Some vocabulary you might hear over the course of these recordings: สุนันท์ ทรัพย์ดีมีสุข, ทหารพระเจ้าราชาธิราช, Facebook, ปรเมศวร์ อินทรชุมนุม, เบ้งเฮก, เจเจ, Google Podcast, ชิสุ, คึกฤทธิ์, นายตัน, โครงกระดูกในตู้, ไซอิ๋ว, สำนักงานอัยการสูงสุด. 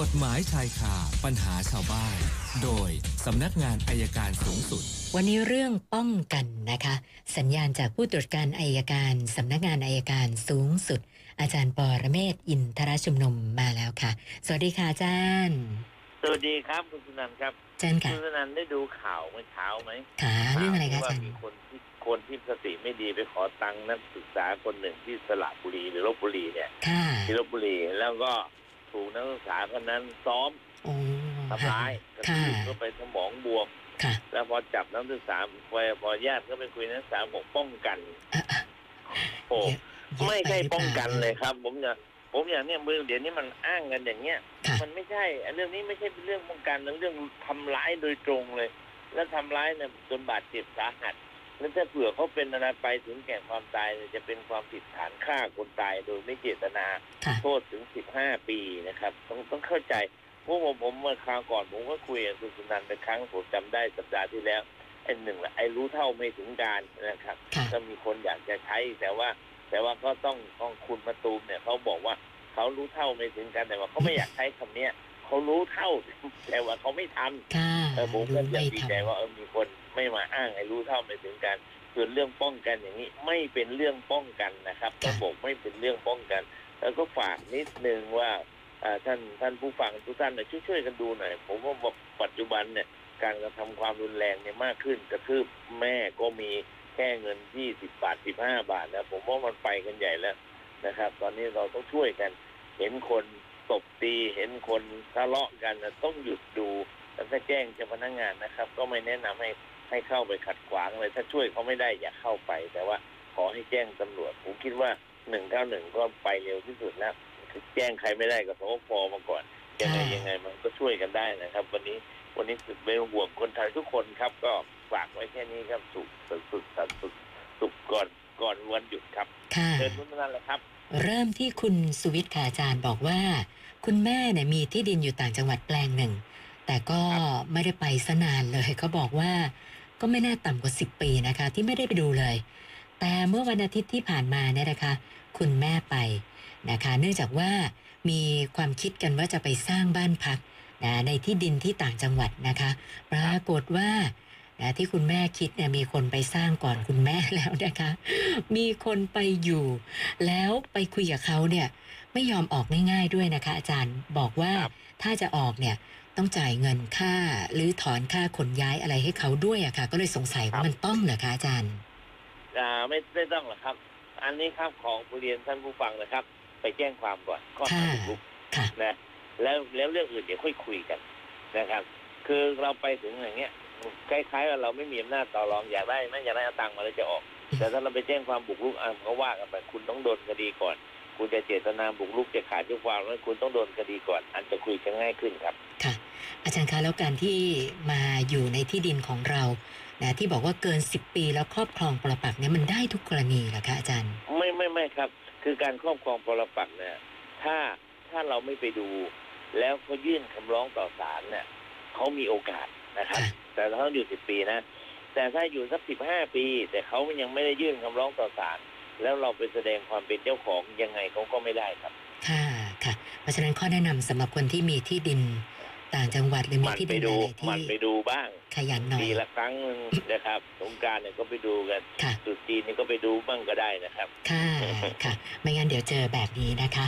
กฎหมายชายคาปัญหาชาวบ้านโดยสำนักงานอัยการสูงสุดวันนี้เรื่องป้องกันนะคะสัญญาณจากผู้ตรวจการอัยการสำนักงานอัยการสูงสุดอาจารย์ปรเมศวร์อินทรชุมนุมมาแล้วค่ะสวัสดีค่ะอาจารย์สวัสดีครับคุณสุนันท์ครับคุณสุนันท์ได้ดูข่าวเมื่อเช้าไหมค่ะเรื่องอะไรคะอาจารย์มีคนที่สติไม่ดีไปขอตังค์นักศึกษาคนหนึ่งที่สระบุรีหรือลพบุรีเนี่ยที่ลพบุรีแล้วก็ถูกนักศึกษาคนนั้นซ้อมทำร้ายกระทืบก็ไปสมองบวมแล้วพอจับนักศึกษาพอญาติก็ไปคุยนักศึกษาบอกป้องกันโอ้ไม่ใช่ป้องกันเลยครับผมอย่างเนี้ยมือเดี๋ยวนี้มันอ้างกันอย่างเงี้ยมันไม่ใช่เรื่องนี้ไม่ใช่เป็นเรื่องป้องกันเรื่องทำร้ายโดยตรงเลยแล้วทำร้ายเนี่ยจนบาดเจ็บสาหัสแล้วถ้าเผื่อเขาเป็นอะไรไปถึงแก่ความตายจะเป็นความผิดฐานฆ่าคนตายโดยไม่เจตนาโทษถึง15 ปีนะครับต้องเข้าใจพวกผมเมื่อคราวก่อนผมก็คุยกับคุณสุนันท์ไปครั้งผมจำได้สัปดาห์ที่แล้ว1ละไอ้รู้เท่าไม่ถึงการนะครับก็มีคนอยากจะใช้แต่ว่าก็ต้องคุณมาตูมเนี่ยเขาบอกว่าเขารู้เท่าไม่ถึงการแต่ว่าเขาไม่อยากใช้คำนี้เขารู้เท่าแต่ว่าเขาไม่ทำผมก็ยังดีใจว่ามีคนไม่มาอ้างไอ้รู้เท่าไม่ถึงการส่วนเรื่องป้องกันอย่างนี้ไม่เป็นเรื่องป้องกันนะครับระบบไม่เป็นเรื่องป้องกันแล้วก็ฝากนิดนึงว่าท่านผู้ฟังทุกท่านเนี่ยช่วยๆกันดูหน่อยผมว่าปัจจุบันเนี่ยการกระทำความรุนแรงเนี่ยมากขึ้นกระทืบแม่ก็มีแค่เงิน20 บาท15 บาทนะผมว่ามันไปกันใหญ่แล้วนะครับตอนนี้เราต้องช่วยกันเห็นคนตบตีเห็นคนทะเลาะกันนะต้องหยุดดูแล้วก็แจ้งเจ้าพนักงานนะครับก็ไม่แนะนำให้เข้าไปขัดขวางเลยถ้าช่วยเขาไม่ได้อย่าเข้าไปแต่ว่าขอให้แจ้งตำรวจผมคิดว่า191ก็ไปเร็วที่สุดแล้วแจ้งใครไม่ได้ก็โทรพอมาก่อนยังไงมันก็ช่วยกันได้นะครับวันนี้สุดเป็นห่วงคนไทยทุกคนครับก็ฝากไว้แค่นี้ครับสุขก่อนวันหยุดครับเชิญทุกท่านเลยครับเริ่มที่คุณสุวิทย์ค่ะอาจารย์บอกว่าคุณแม่เนี่ยมีที่ดินอยู่ต่างจังหวัดแปลงหนึ่งแต่ก็ไม่ได้ไปซะนานเลยเขาบอกว่าก็ไม่น่าต่ำกว่า10 ปีนะคะที่ไม่ได้ไปดูเลยแต่เมื่อวันอาทิตย์ที่ผ่านมาเนี่ยนะคะคุณแม่ไปนะคะเนื่องจากว่ามีความคิดกันว่าจะไปสร้างบ้านพักนะในที่ดินที่ต่างจังหวัดนะคะปรากฏว่านะที่คุณแม่คิดเนี่ยมีคนไปสร้างก่อนคุณแม่แล้วนะคะมีคนไปอยู่แล้วไปคุยกับเขาเนี่ยไม่ยอมออกง่ายๆด้วยนะคะอาจารย์บอกว่าถ้าจะออกเนี่ยต้องจ่ายเงินค่าหรือถอนค่าขนย้ายอะไรให้เขาด้วยอะค่ะก็เลยสงสัยว่ามันต้องเหรอคะอาจารย์ไม่ต้องหรอกครับอันนี้ครับของผู้เรียนท่านผู้ฟังนะครับไปแจ้งความก่อนข้อหาบุกรุกนะแล้วเรื่องอื่นเดี๋ยวค่อยคุยกันนะครับคือเราไปถึงอย่างเงี้ยคล้ายๆว่าเราไม่มีอำนาจต่อรองอยากได้เอาตังค์มาแล้วจะออกแต่ถ้าเราไปแจ้งความบุกรุกเขาว่ากันไปคุณต้องโดนคดีก่อนคุณจะเจตนาบุกรุกจะขาดยุความแล้วคุณต้องโดนคดีก่อนอันจะคุยกันง่ายขึ้นครับค่ะอาจารย์คะแล้วการที่มาอยู่ในที่ดินของเรานะที่บอกว่าเกิน10 ปีแล้วครอบครองปรปักษ์เนี่ยมันได้ทุกกรณีเหรอคะอาจารย์ไม่ครับคือการครอบครองปรปักษ์เนี่ยถ้าเราไม่ไปดูแล้วเขายื่นคำร้องต่อศาลเนี่ยเขามีโอกาสนะครับแต่ถ้าเขาอยู่10 ปีนะแต่ถ้าอยู่สัก15 ปีแต่เขายังไม่ได้ยื่นคำร้องต่อศาลแล้วเราไปแสดงความเป็นเจ้าของยังไงเขาก็ไม่ได้ครับค่ะเพราะฉะนั้นข้อแนะนำสำหรับคนที่มีที่ดินต่างจังหวัดหรือมีที่ดินอะไรที่มันไปดูบ้างขยันหน่อยปีละครั้งนะครับสงกรานต์เนี่ยก็ไปดูกันสุดจีนเนี่ยก็ไปดูบ้างก็ได้นะครับค่ะไม่งั้นเดี๋ยวเจอแบบนี้นะคะ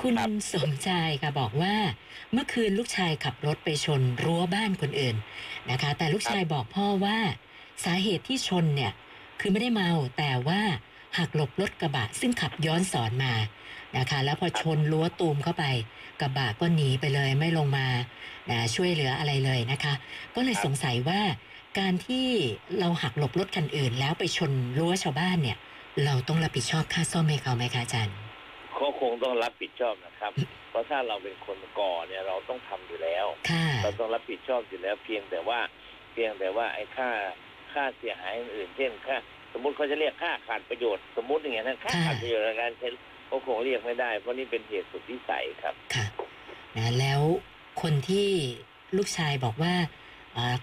คุณสมชายค่ะบอกว่าเมื่อคืนลูกชายขับรถไปชนรั้วบ้านคนอื่นนะคะแต่ลูกชายบอกพ่อว่าสาเหตุที่ชนเนี่ยคือไม่ได้เมาแต่ว่าหักหลบรถกระบะซึ่งขับย้อนสอนมานะคะแล้วพอชนรั้วตูมเข้าไปกระบะก็หนีไปเลยไม่ลงมาช่วยเหลืออะไรเลยนะคะก็เลยสงสัยว่าการที่เราหักหลบรถคันอื่นแล้วไปชนรั้วชาวบ้านเนี่ยเราต้องรับผิดชอบค่าซ่อมให้เขาไหมคะอาจารย์เขาคงต้องรับผิดชอบนะครับเพราะถ้าเราเป็นคนก่อเนี่ยเราต้องทำอยู่แล้วเราต้องรับผิดชอบอยู่แล้วเพียงแต่ว่าไอ้ค่าเสียหายอื่นเช่นค่าสมมติเขาจะเรียกค่าขาดประโยชน์สมมติอย่างนี้นะค่าขาดประโยชน์การใช้เขาคงเรียกไม่ได้เพราะนี่เป็นเหตุสุดวิสัยครับค่ะนะแล้วคนที่ลูกชายบอกว่า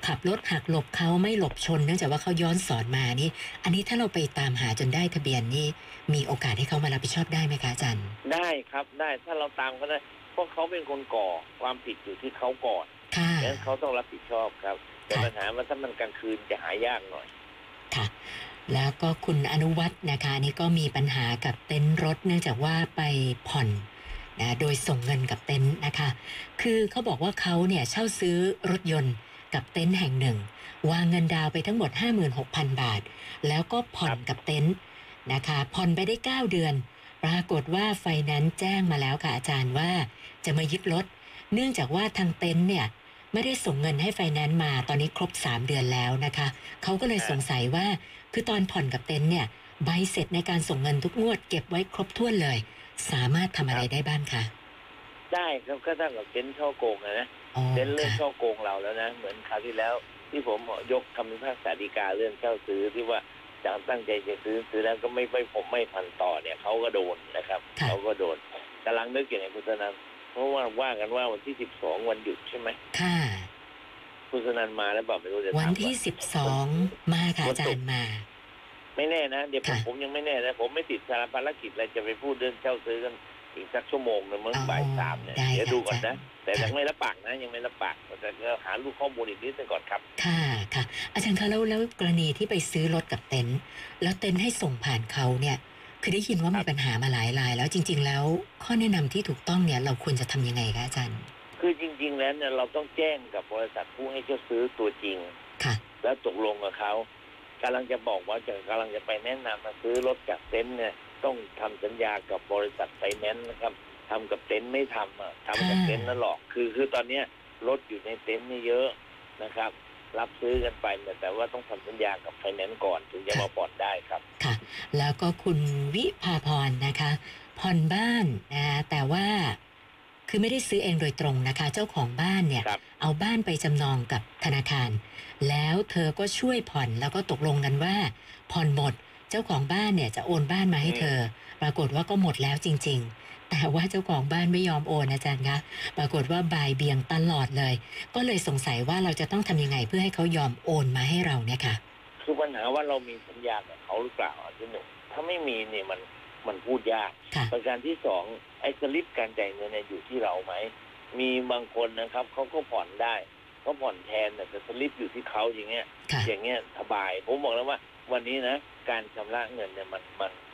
ขับรถหักหลบเขาไม่หลบชนเนื่องจากว่าเขาย้อนสอนมานี่อันนี้ถ้าเราไปตามหาจนได้ทะเบียนนี่มีโอกาสให้เขามารับผิดชอบได้ไหมคะอาจารย์ได้ครับได้ถ้าเราตามเขาได้ เพราะเขาเป็นคนก่อความผิดอยู่ที่เขาก่อนดังนั้นเขาต้องรับผิดชอบครับแต่ปัญหาว่าถ้ามันกลางคืนจะหายากหน่อยค่ะแล้วก็คุณอนุวัฒน์นะคะนี่ก็มีปัญหากับเต็นท์รถเนื่องจากว่าไปผ่อนนะโดยส่งเงินกับเต็นท์นะคะคือเขาบอกว่าเขาเนี่ยเช่าซื้อรถยนต์กับเต็นท์แห่งหนึ่งวางเงินดาวไปทั้งหมด 56,000 บาทแล้วก็ผ่อนกับเต็นท์นะคะผ่อนไปได้9เดือนปรากฏว่าไฟแนนซ์แจ้งมาแล้วค่ะอาจารย์ว่าจะมายึดรถเนื่องจากว่าทางเต็นท์เนี่ยไม่ได้ส่งเงินให้ไฟแนนซ์มาตอนนี้ครบ3เดือนแล้วนะคะเขาก็เลยสงสัยว่าคือตอนผ่อนกับเต็นท์เนี่ยใบเสร็จในการส่งเงินทุกงวดเก็บไว้ครบถ้วนเลยสามารถทำอะไรได้บ้างคะได้ครับก็ตั้งกับเต็นท์ช่อโกงนะเต็นท์เรื่องช่อโกงเราแล้วนะเหมือนคราวที่แล้วที่ผมยกคำพิพากษาฎีกาเรื่องเช่าซื้อที่ว่าจากตั้งใจจะซื้อแล้วก็ไม่พันต่อเนี่ยเขาก็โดนนะครับเขาก็โดนกำลังนึกอย่างไรคุณธนันเพราะว่ากันว่าวันที่12วันหยุดใช่ไหมค่ะคุณธนันมาแล้วบอกไม่รู้จะวันที่12มาค่ะอาจารย์มาไม่แน่นะเดี๋ยวผมยังไม่แน่นะผมไม่ติดสารภารกิจเลยจะไปพูดเรื่องเช่าซื้อกันอีกสักชั่วโมงหนึ่งเมื่อบ่ายสามเนี่ยเดี๋ยวดูก่อนนะแต่ยังไม่รับปากนะยังไม่รับปากแต่หาลูกข้อมูลอีกนิดนึงก่อนครับค่ะค่ะอาจารย์คะแล้วกรณีที่ไปซื้อรถกับเต็นท์แล้วเต็นท์ให้ส่งผ่านเขาเนี่ยคือได้ยินว่ามีปัญหามาหลายรายแล้วจริงๆแล้วข้อแนะนำที่ถูกต้องเนี่ยเราควรจะทำยังไงคะอาจารย์คือจริงๆแล้วเนี่ยเราต้องแจ้งกับบริษัทผู้ให้เช่าซื้อตัวจริงค่ะแล้วตกลงกับเขากำลังจะบอกว่าจะกำลังจะไปแนะนำมาซื้อรถกับเต็นท์เนี่ยต้องทำสัญญากับบริษัทไฟแนนซ์นะครับทำกับเต็นท์ไม่ทำอ่ะทำกับเต็นท์นั่นหรอกคือตอนเนี้ยรถอยู่ในเต็นท์นี่เยอะนะครับรับซื้อกันไปแต่ว่าต้องทำสัญญากับไฟแนนซ์ก่อนถึงจะมาผ่อนได้ครับค่ะแล้วก็คุณวิภาพรนะคะผ่อนบ้านนะแต่ว่าคือไม่ได้ซื้อเองโดยตรงนะคะเจ้าของบ้านเนี่ยเอาบ้านไปจำนองกับธนาคารแล้วเธอก็ช่วยผ่อนแล้วก็ตกลงกันว่าผ่อนหมดเจ้าของบ้านเนี่ยจะโอนบ้านมาให้เธอปรากฏว่าก็หมดแล้วจริงๆแต่ว่าเจ้าของบ้านไม่ยอมโอนอาจารย์คะปรากฏว่าบ่ายเบี่ยงตลอดเลยก็เลยสงสัยว่าเราจะต้องทำยังไงเพื่อให้เขายอมโอนมาให้เราเนี่ยค่ะคือปัญหาว่าเรามีสัญญากับเขาหรือเปล่าที่หนึ่งถ้าไม่มีเนี่ยมันพูดยากประการที่สองไอ้สลิปการจ่ายเงินอยู่ที่เราไหมมีบางคนนะครับเขาก็ผ่อนได้เขาผ่อนแทนแต่สลิปอยู่ที่เขาอย่างเงี้ยสบายผมบอกแล้วว่าวันนี้นะการชำระเงินเนี่ย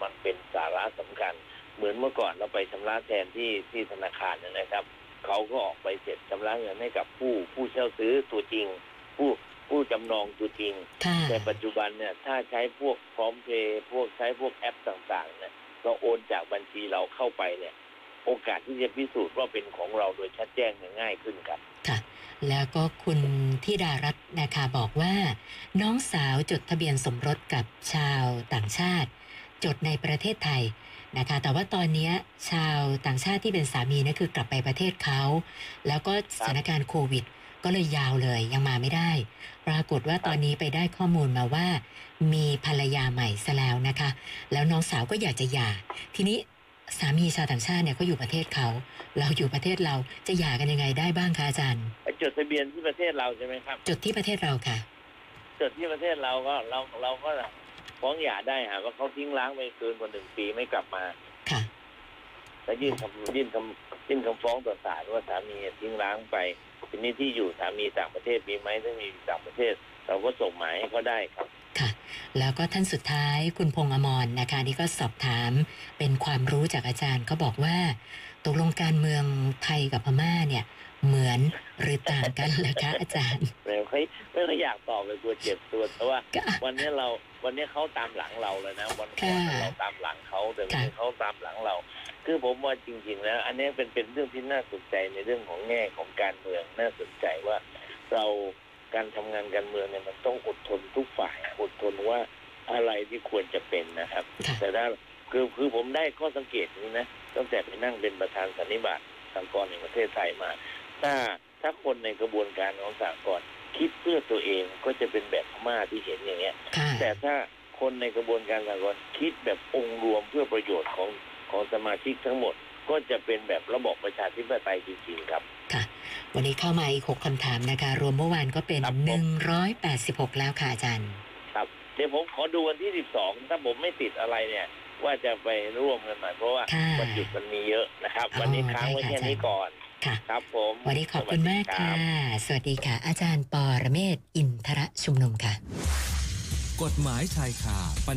มันเป็นสาระสำคัญเหมือนเมื่อก่อนเราไปชำระแทนที่ธนาคารนะครับเขาก็ออกไปเสร็จชำระเงินให้กับผู้เช่าซื้อตัวจริงผู้จำนองตัวจริงแต่ปัจจุบันเนี่ยถ้าใช้พวกพร้อมเพย์พวกใช้พวกแอปต่างๆเนี่ยเราโอนจากบัญชีเราเข้าไปเนี่ยโอกาสที่จะพิสูจน์ว่าเป็นของเราโดยชัดแจ้งง่ายขึ้นครับค่ะแล้วก็คุณธิดารัตน์นะคะบอกว่าน้องสาวจดทะเบียนสมรสกับชาวต่างชาติจดในประเทศไทยนะคะแต่ว่าตอนนี้ชาวต่างชาติที่เป็นสามีนั่นคือกลับไปประเทศเขาแล้วก็สถานการณ์โควิดก็เลยยาวเลยยังมาไม่ได้ปรากฏว่าตอนนี้ไปได้ข้อมูลมาว่ามีภรรยาใหม่ซะแล้วนะคะแล้วน้องสาวก็อยากจะหย่าทีนี้สามีชาวต่างชาติเนี่ยเขาอยู่ประเทศเขาเราอยู่ประเทศเราจะหย่ากันยังไงได้บ้างคะอาจารย์จดทะเบียนที่ประเทศเราใช่ไหมครับจดที่ประเทศเราค่ะจดที่ประเทศเราก็เราก็ฟ้องหย่าได้หากว่าเขาทิ้งร้างไปเกินกว่า1 ปีไม่กลับมาค่ะแล้วยื่นคำฟ้องต่อศาลว่าสามีทิ้งร้างไปทีนี้ที่อยู่สามีต่างประเทศมีไหมถ้ามีต่างประเทศเราก็ส่งหมายให้เขาได้ครับค่ะแล้วก็ท่านสุดท้ายคุณพงษ์อมรนะคะนี่ก็สอบถามเป็นความรู้จากอาจารย์เขาบอกว่าตกลงการเมืองไทยกับพม่าเนี่ยเหมือนหรือต่างกันเหรอคะอาจารย์ไม่อยากตอบเลยกลัวเจ็บตัวแต่ว่าวันนี้เขาตามหลังเราเลยนะวันก่อนเราตามหลังเขาแต่วันนี้เขาตามหลังเราคือผมว่าจริงๆแล้วอันนี้เป็นเรื่องที่น่าสนใจในเรื่องของแง่ของการเมืองน่าสนใจว่าเราการทำงานการเมืองเนี่ยมันต้องอดทนทุกฝ่ายอดทนว่าอะไรที่ควรจะเป็นนะครับแต่ถ้าคือผมได้ข้อสังเกตนี้นะตั้งแต่ไปนั่งเป็นประธานสันนิบาตสหกรณ์แห่งประเทศไทยมาถ้าคนในกระบวนการของสหกรณ์คิดเพื่อตัวเองก็จะเป็นแบบพม่าที่เห็นอย่างเงี้ยแต่ถ้าคนในกระบวนการสหกรณ์คิดแบบองค์รวมเพื่อประโยชน์ของสมาชิกทั้งหมดก็จะเป็นแบบระบบประชาธิปไตยจริงๆครับค่ะวันนี้เข้ามาอีก6คำถามนะคะรวมเมื่อวานก็เป็น186แล้วค่ะอาจารย์ครับเดี๋ยวผมขอดูวันที่12ถ้าผมไม่ติดอะไรเนี่ย ว่าจะไปร่วมกันหน่อยเพราะว่าวันหยุดมันมีเยอะนะครับวันนี้ค้างไว้แค่นี้ก่อนครับผมวันนี้ขอบคุณมากค่ะสวัสดีค่ะอาจารย์ปรเมศวร์ อินทรชุมนุมค่ะกฎหมายชายคาปัญ